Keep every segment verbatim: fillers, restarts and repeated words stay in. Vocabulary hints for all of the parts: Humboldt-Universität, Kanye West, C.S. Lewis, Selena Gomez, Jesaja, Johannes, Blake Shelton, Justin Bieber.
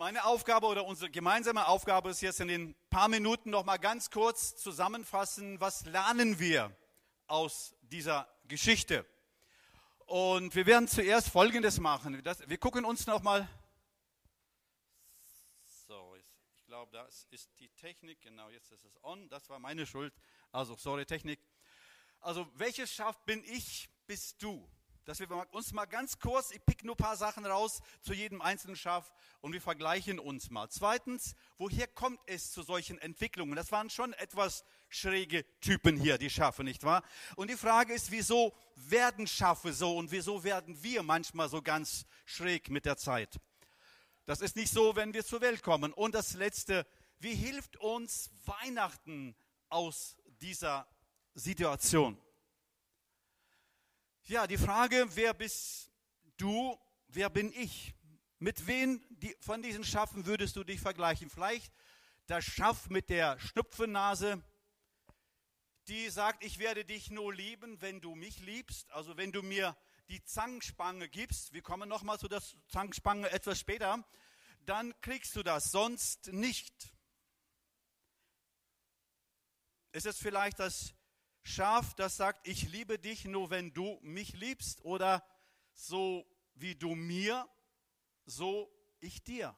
Meine Aufgabe oder unsere gemeinsame Aufgabe ist jetzt in den paar Minuten noch mal ganz kurz zusammenfassen, was lernen wir aus dieser Geschichte. Und wir werden zuerst Folgendes machen. Das, wir gucken uns noch mal. So, ich glaube, das ist die Technik. Genau, jetzt ist es on. Das war meine Schuld. Also, sorry, Technik. Also, welches Schaf bin ich, bist du? Dass wir uns mal ganz kurz, ich pick nur ein paar Sachen raus zu jedem einzelnen Schaf und wir vergleichen uns mal. Zweitens, woher kommt es zu solchen Entwicklungen? Das waren schon etwas schräge Typen hier, die Schafe, nicht wahr? Und die Frage ist, wieso werden Schafe so und wieso werden wir manchmal so ganz schräg mit der Zeit? Das ist nicht so, wenn wir zur Welt kommen. Und das Letzte, wie hilft uns Weihnachten aus dieser Situation? Ja, die Frage, wer bist du, wer bin ich? Mit wem die, von diesen Schafen würdest du dich vergleichen? Vielleicht das Schaf mit der Schnupfennase, die sagt, ich werde dich nur lieben, wenn du mich liebst. Also wenn du mir die Zankspange gibst, wir kommen nochmal zu der Zankspange etwas später, dann kriegst du das, sonst nicht. Ist es vielleicht das Schaf, das sagt, ich liebe dich nur, wenn du mich liebst, oder so wie du mir, so ich dir.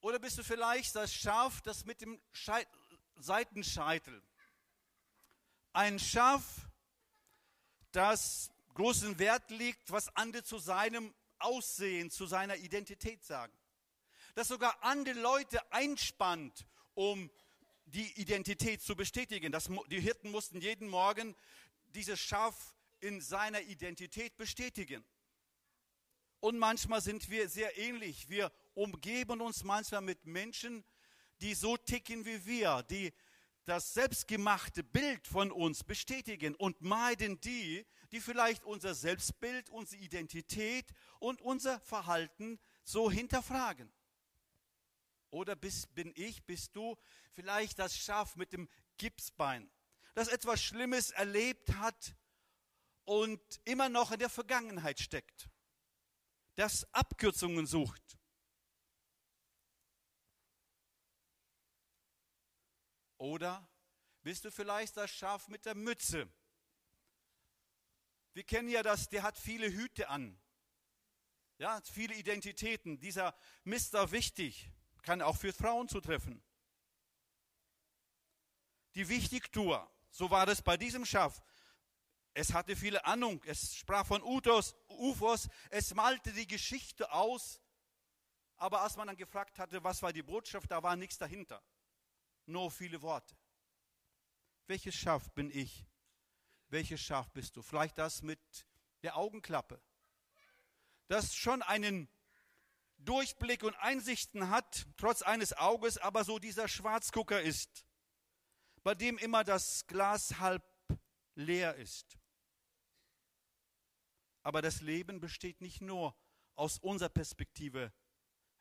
Oder bist du vielleicht das Schaf, das mit dem Schei- Seitenscheitel, ein Schaf, das großen Wert legt, was andere zu seinem Aussehen, zu seiner Identität sagen, das sogar andere Leute einspannt, um die Identität zu bestätigen. Das, die Hirten mussten jeden Morgen dieses Schaf in seiner Identität bestätigen. Und manchmal sind wir sehr ähnlich. Wir umgeben uns manchmal mit Menschen, die so ticken wie wir, die das selbstgemachte Bild von uns bestätigen und meiden die, die vielleicht unser Selbstbild, unsere Identität und unser Verhalten so hinterfragen. Oder bist, bin ich, bist du vielleicht das Schaf mit dem Gipsbein, das etwas Schlimmes erlebt hat und immer noch in der Vergangenheit steckt, das Abkürzungen sucht? Oder bist du vielleicht das Schaf mit der Mütze? Wir kennen ja das, der hat viele Hüte an, ja, viele Identitäten, dieser Mister Wichtig. Kann auch für Frauen zutreffen. Die Wichtigtour, so war das bei diesem Schaf. Es hatte viele Ahnung, es sprach von Utos, Ufos, es malte die Geschichte aus, aber als man dann gefragt hatte, was war die Botschaft, da war nichts dahinter. Nur viele Worte. Welches Schaf bin ich? Welches Schaf bist du? Vielleicht das mit der Augenklappe. Das schon einen Durchblick und Einsichten hat, trotz eines Auges, aber so dieser Schwarzgucker ist, bei dem immer das Glas halb leer ist. Aber das Leben besteht nicht nur aus unserer Perspektive.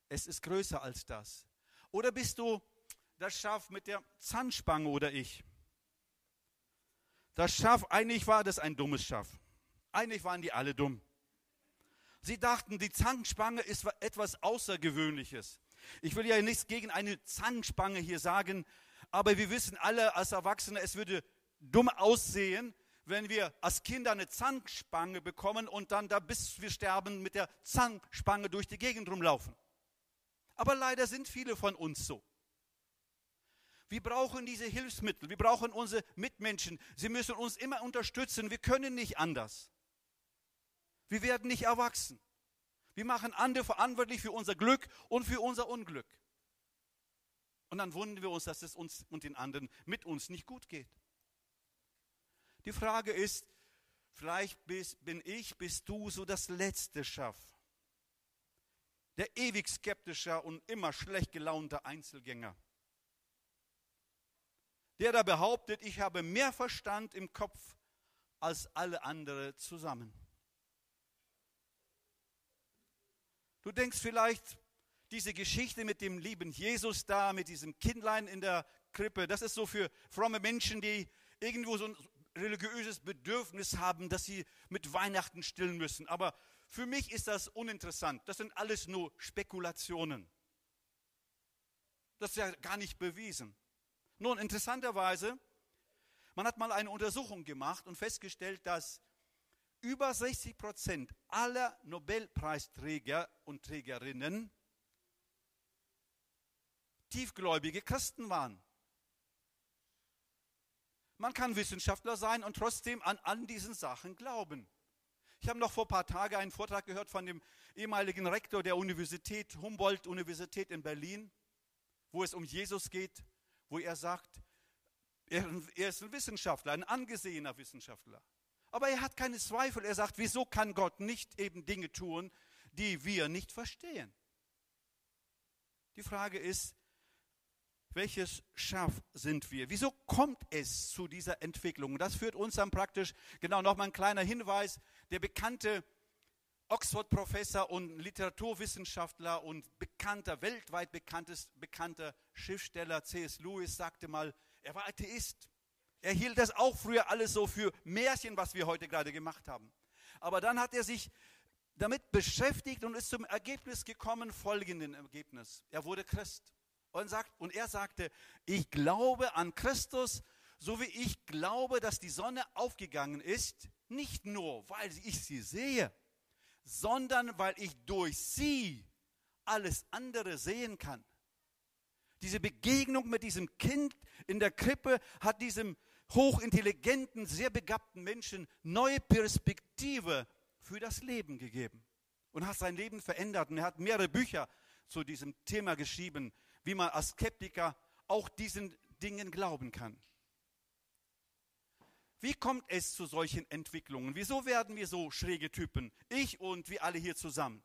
Es ist größer als das. Oder bist du das Schaf mit der Zahnspange oder ich? Das Schaf, eigentlich war das ein dummes Schaf. Eigentlich waren die alle dumm. Sie dachten, die Zankspange ist etwas Außergewöhnliches. Ich will ja nichts gegen eine Zankspange hier sagen, aber wir wissen alle als Erwachsene, es würde dumm aussehen, wenn wir als Kinder eine Zankspange bekommen und dann da bis wir sterben mit der Zankspange durch die Gegend rumlaufen. Aber leider sind viele von uns so. Wir brauchen diese Hilfsmittel, wir brauchen unsere Mitmenschen, sie müssen uns immer unterstützen, wir können nicht anders. Wir werden nicht erwachsen. Wir machen andere verantwortlich für unser Glück und für unser Unglück. Und dann wundern wir uns, dass es uns und den anderen mit uns nicht gut geht. Die Frage ist, vielleicht bist, bin ich, bist du so das letzte Schaf. Der ewig skeptische und immer schlecht gelaunte Einzelgänger. Der da behauptet, ich habe mehr Verstand im Kopf als alle anderen zusammen. Du denkst vielleicht, diese Geschichte mit dem lieben Jesus da, mit diesem Kindlein in der Krippe, das ist so für fromme Menschen, die irgendwo so ein religiöses Bedürfnis haben, dass sie mit Weihnachten stillen müssen. Aber Für mich ist das uninteressant. Das sind alles nur Spekulationen. Das ist ja gar nicht bewiesen. Nun, interessanterweise, man hat mal eine Untersuchung gemacht und festgestellt, dass über sechzig Prozent aller Nobelpreisträger und Trägerinnen tiefgläubige Christen waren. Man kann Wissenschaftler sein und trotzdem an, an diesen Sachen glauben. Ich habe noch vor ein paar Tagen einen Vortrag gehört von dem ehemaligen Rektor der Universität, Humboldt-Universität in Berlin, wo es um Jesus geht, wo er sagt, er, er ist ein Wissenschaftler, ein angesehener Wissenschaftler. Aber er hat keine Zweifel. Er sagt, wieso kann Gott nicht eben Dinge tun, die wir nicht verstehen? Die Frage ist, welches Schaf sind wir? Wieso kommt es zu dieser Entwicklung? Das führt uns dann praktisch, genau, nochmal ein kleiner Hinweis. Der bekannte Oxford-Professor und Literaturwissenschaftler und bekannter, weltweit bekanntes, bekannter Schriftsteller C S Lewis sagte mal, er war Atheist. Er hielt das auch früher alles so für Märchen, was wir heute gerade gemacht haben. Aber dann hat er sich damit beschäftigt und ist zum Ergebnis gekommen, folgenden Ergebnis. Er wurde Christ. Und, sagt, und er sagte, ich glaube an Christus, so wie ich glaube, dass die Sonne aufgegangen ist, nicht nur, weil ich sie sehe, sondern weil ich durch sie alles andere sehen kann. Diese Begegnung mit diesem Kind in der Krippe hat diesem hochintelligenten, sehr begabten Menschen neue Perspektive für das Leben gegeben und hat sein Leben verändert. Und er hat mehrere Bücher zu diesem Thema geschrieben, wie man als Skeptiker auch diesen Dingen glauben kann. Wie kommt es zu solchen Entwicklungen? Wieso werden wir so schräge Typen? Ich und wir alle hier zusammen.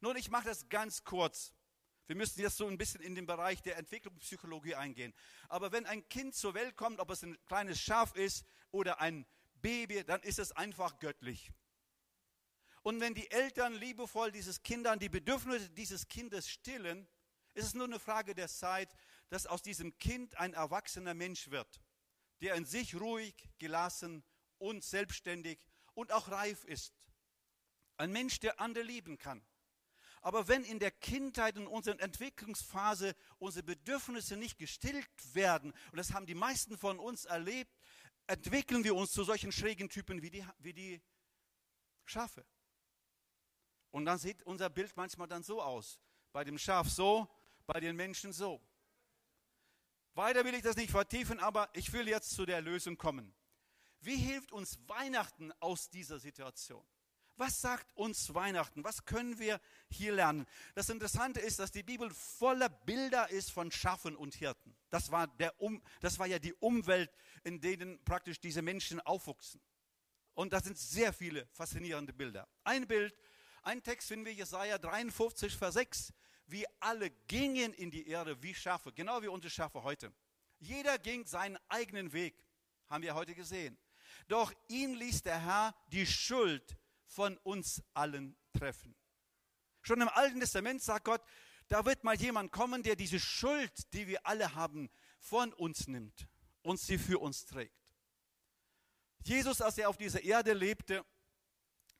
Nun, ich mache das ganz kurz. Wir müssen jetzt so ein bisschen in den Bereich der Entwicklungspsychologie eingehen. Aber wenn ein Kind zur Welt kommt, ob es ein kleines Schaf ist oder ein Baby, dann ist es einfach göttlich. Und wenn die Eltern liebevoll dieses Kindern die Bedürfnisse dieses Kindes stillen, ist es nur eine Frage der Zeit, dass aus diesem Kind ein erwachsener Mensch wird, der in sich ruhig, gelassen und selbstständig und auch reif ist. Ein Mensch, der andere lieben kann. Aber wenn in der Kindheit, in unserer Entwicklungsphase unsere Bedürfnisse nicht gestillt werden, und das haben die meisten von uns erlebt, entwickeln wir uns zu solchen schrägen Typen wie die, wie die Schafe. Und dann sieht unser Bild manchmal dann so aus. Bei dem Schaf so, bei den Menschen so. Weiter will ich das nicht vertiefen, aber ich will jetzt zu der Lösung kommen. Wie hilft uns Weihnachten aus dieser Situation? Was sagt uns Weihnachten? Was können wir hier lernen? Das Interessante ist, dass die Bibel voller Bilder ist von Schafen und Hirten. Das war, der um, das war ja die Umwelt, in denen praktisch diese Menschen aufwuchsen. Und das sind sehr viele faszinierende Bilder. Ein Bild, ein Text finden wir Jesaja dreiundfünfzig, Vers sechs. Wir alle gingen in die Erde wie Schafe, genau wie unsere Schafe heute. Jeder ging seinen eigenen Weg, haben wir heute gesehen. Doch ihn ließ der Herr die Schuld von uns allen treffen. Schon im Alten Testament sagt Gott, da wird mal jemand kommen, der diese Schuld, die wir alle haben, von uns nimmt und sie für uns trägt. Jesus, als er auf dieser Erde lebte,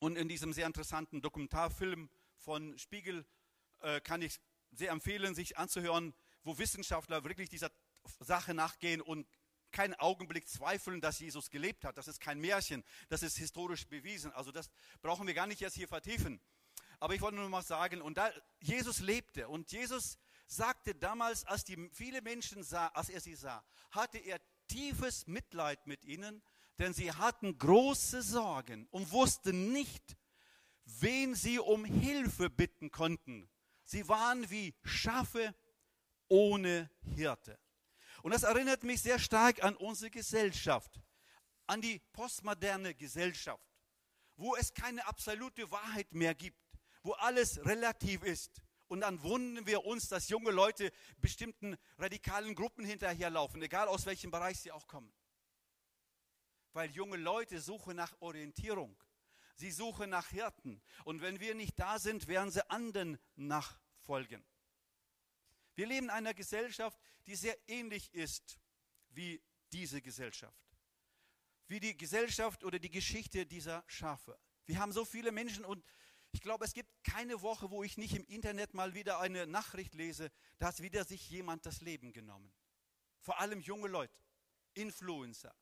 und in diesem sehr interessanten Dokumentarfilm von Spiegel äh, kann ich sehr empfehlen, sich anzuhören, wo Wissenschaftler wirklich dieser Sache nachgehen und keinen Augenblick zweifeln, dass Jesus gelebt hat. Das ist kein Märchen, das ist historisch bewiesen. Also das brauchen wir gar nicht jetzt hier vertiefen. Aber ich wollte nur mal sagen, und da Jesus lebte und Jesus sagte damals, als die viele Menschen sah, als er sie sah, hatte er tiefes Mitleid mit ihnen, denn sie hatten große Sorgen und wussten nicht, wen sie um Hilfe bitten konnten. Sie waren wie Schafe ohne Hirte. Und das erinnert mich sehr stark an unsere Gesellschaft, an die postmoderne Gesellschaft, wo es keine absolute Wahrheit mehr gibt, wo alles relativ ist. Und dann wundern wir uns, dass junge Leute bestimmten radikalen Gruppen hinterherlaufen, egal aus welchem Bereich sie auch kommen. Weil junge Leute suchen nach Orientierung. Sie suchen nach Hirten. Und wenn wir nicht da sind, werden sie anderen nachfolgen. Wir leben in einer Gesellschaft, die sehr ähnlich ist wie diese Gesellschaft. Wie die Gesellschaft oder die Geschichte dieser Schafe. Wir haben so viele Menschen und Ich glaube, es gibt keine Woche, wo ich nicht im Internet mal wieder eine Nachricht lese, da hat wieder sich jemand das Leben genommen. Vor allem junge Leute, Influencer,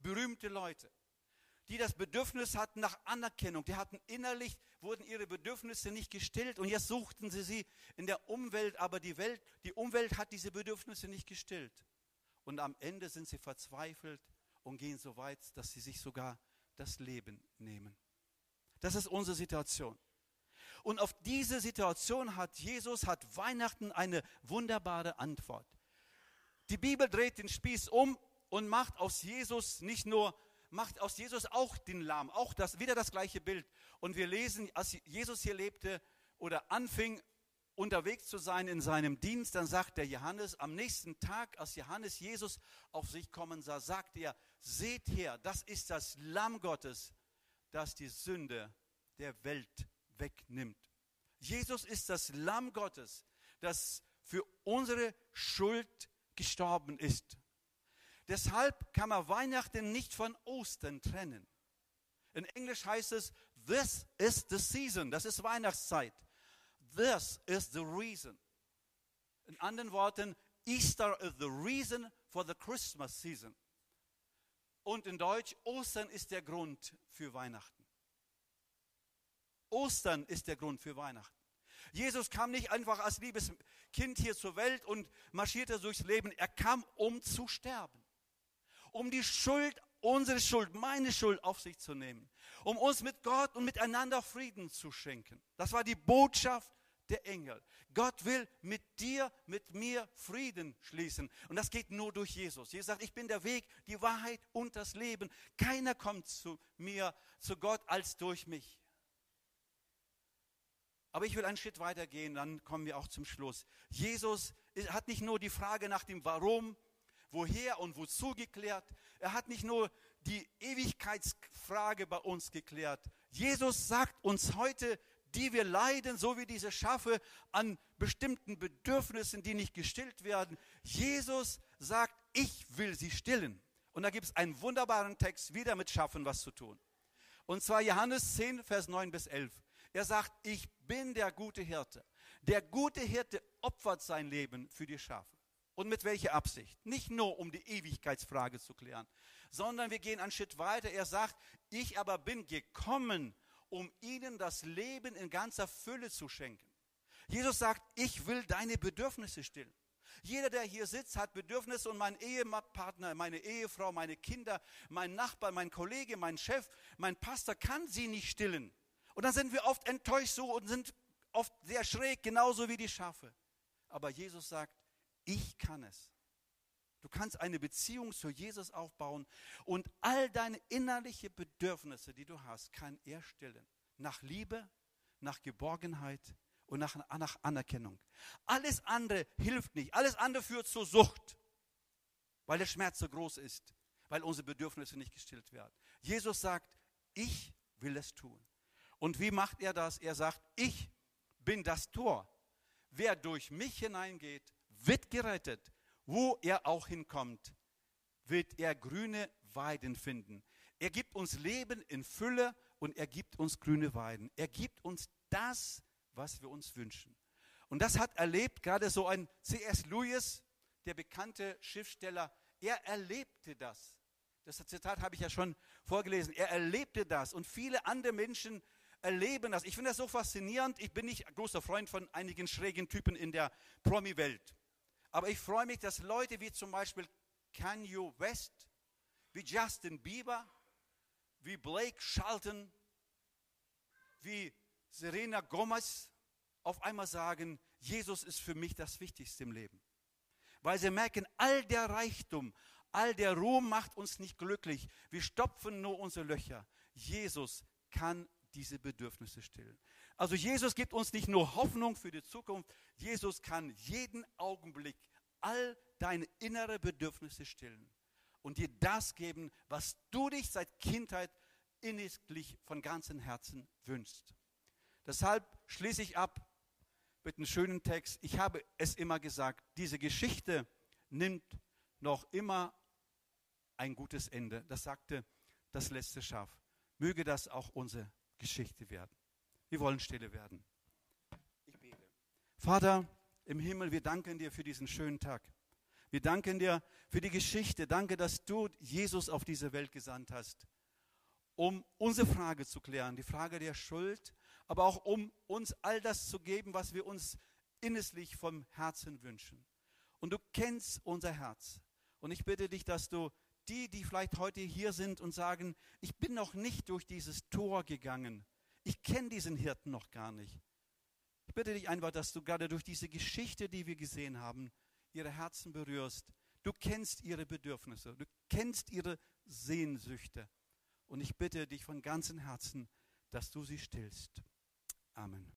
berühmte Leute, die das Bedürfnis hatten nach Anerkennung. Die hatten innerlich, wurden ihre Bedürfnisse nicht gestillt und jetzt suchten sie sie in der Umwelt, aber die Welt, die Umwelt hat diese Bedürfnisse nicht gestillt. Und am Ende sind sie verzweifelt und gehen so weit, dass sie sich sogar das Leben nehmen. Das ist unsere Situation. Und auf diese Situation hat Jesus, hat Weihnachten eine wunderbare Antwort. Die Bibel dreht den Spieß um und macht aus Jesus nicht nur macht aus Jesus auch den Lahm, auch das, wieder das gleiche Bild. Und wir lesen, als Jesus hier lebte oder anfing, unterwegs zu sein in seinem Dienst, dann sagt der Johannes, am nächsten Tag, als Johannes Jesus auf sich kommen sah, sagte er, seht her, das ist das Lamm Gottes, das die Sünde der Welt wegnimmt. Jesus ist das Lamm Gottes, das für unsere Schuld gestorben ist. Deshalb kann man Weihnachten nicht von Ostern trennen. In Englisch heißt es, this is the season. Das ist Weihnachtszeit. This is the reason. In anderen Worten, Easter is the reason for the Christmas season. Und in Deutsch, Ostern ist der Grund für Weihnachten. Ostern ist der Grund für Weihnachten. Jesus kam nicht einfach als liebes Kind hier zur Welt und marschierte durchs Leben. Er kam, um zu sterben. Um die Schuld, unsere Schuld, meine Schuld auf sich zu nehmen, um uns mit Gott und miteinander Frieden zu schenken. Das war die Botschaft der Engel. Gott will mit dir, mit mir Frieden schließen. Und das geht nur durch Jesus. Jesus sagt, ich bin der Weg, die Wahrheit und das Leben. Keiner kommt zu mir, zu Gott, als durch mich. Aber ich will einen Schritt weiter gehen, dann kommen wir auch zum Schluss. Jesus hat nicht nur die Frage nach dem Warum, woher und wozu geklärt. Er hat nicht nur die Ewigkeitsfrage bei uns geklärt. Jesus sagt uns heute, die wir leiden, so wie diese Schafe, an bestimmten Bedürfnissen, die nicht gestillt werden. Jesus sagt, ich will sie stillen. Und da gibt es einen wunderbaren Text, wieder mit Schafen was zu tun. Und zwar Johannes zehn, Vers neun bis elf. Er sagt, ich bin der gute Hirte. Der gute Hirte opfert sein Leben für die Schafe. Und mit welcher Absicht? Nicht nur, um die Ewigkeitsfrage zu klären, sondern wir gehen einen Schritt weiter. Er sagt, ich aber bin gekommen, um ihnen das Leben in ganzer Fülle zu schenken. Jesus sagt, ich will deine Bedürfnisse stillen. Jeder, der hier sitzt, hat Bedürfnisse und mein Ehepartner, meine Ehefrau, meine Kinder, mein Nachbar, mein Kollege, mein Chef, mein Pastor kann sie nicht stillen. Und dann sind wir oft enttäuscht so und sind oft sehr schräg, genauso wie die Schafe. Aber Jesus sagt, ich kann es. Du kannst eine Beziehung zu Jesus aufbauen und all deine innerlichen Bedürfnisse, die du hast, kann er stillen. Nach Liebe, nach Geborgenheit und nach, nach Anerkennung. Alles andere hilft nicht. Alles andere führt zur Sucht, weil der Schmerz so groß ist, weil unsere Bedürfnisse nicht gestillt werden. Jesus sagt, ich will es tun. Und wie macht er das? Er sagt, ich bin das Tor. Wer durch mich hineingeht, wird gerettet. Wo er auch hinkommt, wird er grüne Weiden finden. Er gibt uns Leben in Fülle und er gibt uns grüne Weiden. Er gibt uns das, was wir uns wünschen. Und das hat erlebt gerade so ein C S Lewis, der bekannte Schriftsteller. Er erlebte das. Das Zitat habe ich ja schon vorgelesen. Er erlebte das und viele andere Menschen erleben das. Ich finde das so faszinierend. Ich bin nicht großer Freund von einigen schrägen Typen in der Promi-Welt. Aber ich freue mich, dass Leute wie zum Beispiel Kanye West, wie Justin Bieber, wie Blake Shelton, wie Selena Gomez auf einmal sagen, Jesus ist für mich das Wichtigste im Leben. Weil sie merken, all der Reichtum, all der Ruhm macht uns nicht glücklich. Wir stopfen nur unsere Löcher. Jesus kann diese Bedürfnisse stillen. Also Jesus gibt uns nicht nur Hoffnung für die Zukunft, Jesus kann jeden Augenblick all deine inneren Bedürfnisse stillen und dir das geben, was du dich seit Kindheit inniglich von ganzem Herzen wünschst. Deshalb schließe ich ab mit einem schönen Text. Ich habe es immer gesagt, diese Geschichte nimmt noch immer ein gutes Ende. Das sagte das letzte Schaf. Möge das auch unsere Geschichte werden. Wir wollen stille werden. Ich bete. Vater im Himmel, wir danken dir für diesen schönen Tag. Wir danken dir für die Geschichte. Danke, dass du Jesus auf diese Welt gesandt hast, um unsere Frage zu klären, die Frage der Schuld, aber auch um uns all das zu geben, was wir uns innerlich vom Herzen wünschen. Und du kennst unser Herz. Und ich bitte dich, dass du die, die vielleicht heute hier sind und sagen, ich bin noch nicht durch dieses Tor gegangen, ich kenne diesen Hirten noch gar nicht. Ich bitte dich einfach, dass du gerade durch diese Geschichte, die wir gesehen haben, ihre Herzen berührst. Du kennst ihre Bedürfnisse, du kennst ihre Sehnsüchte. Und ich bitte dich von ganzem Herzen, dass du sie stillst. Amen.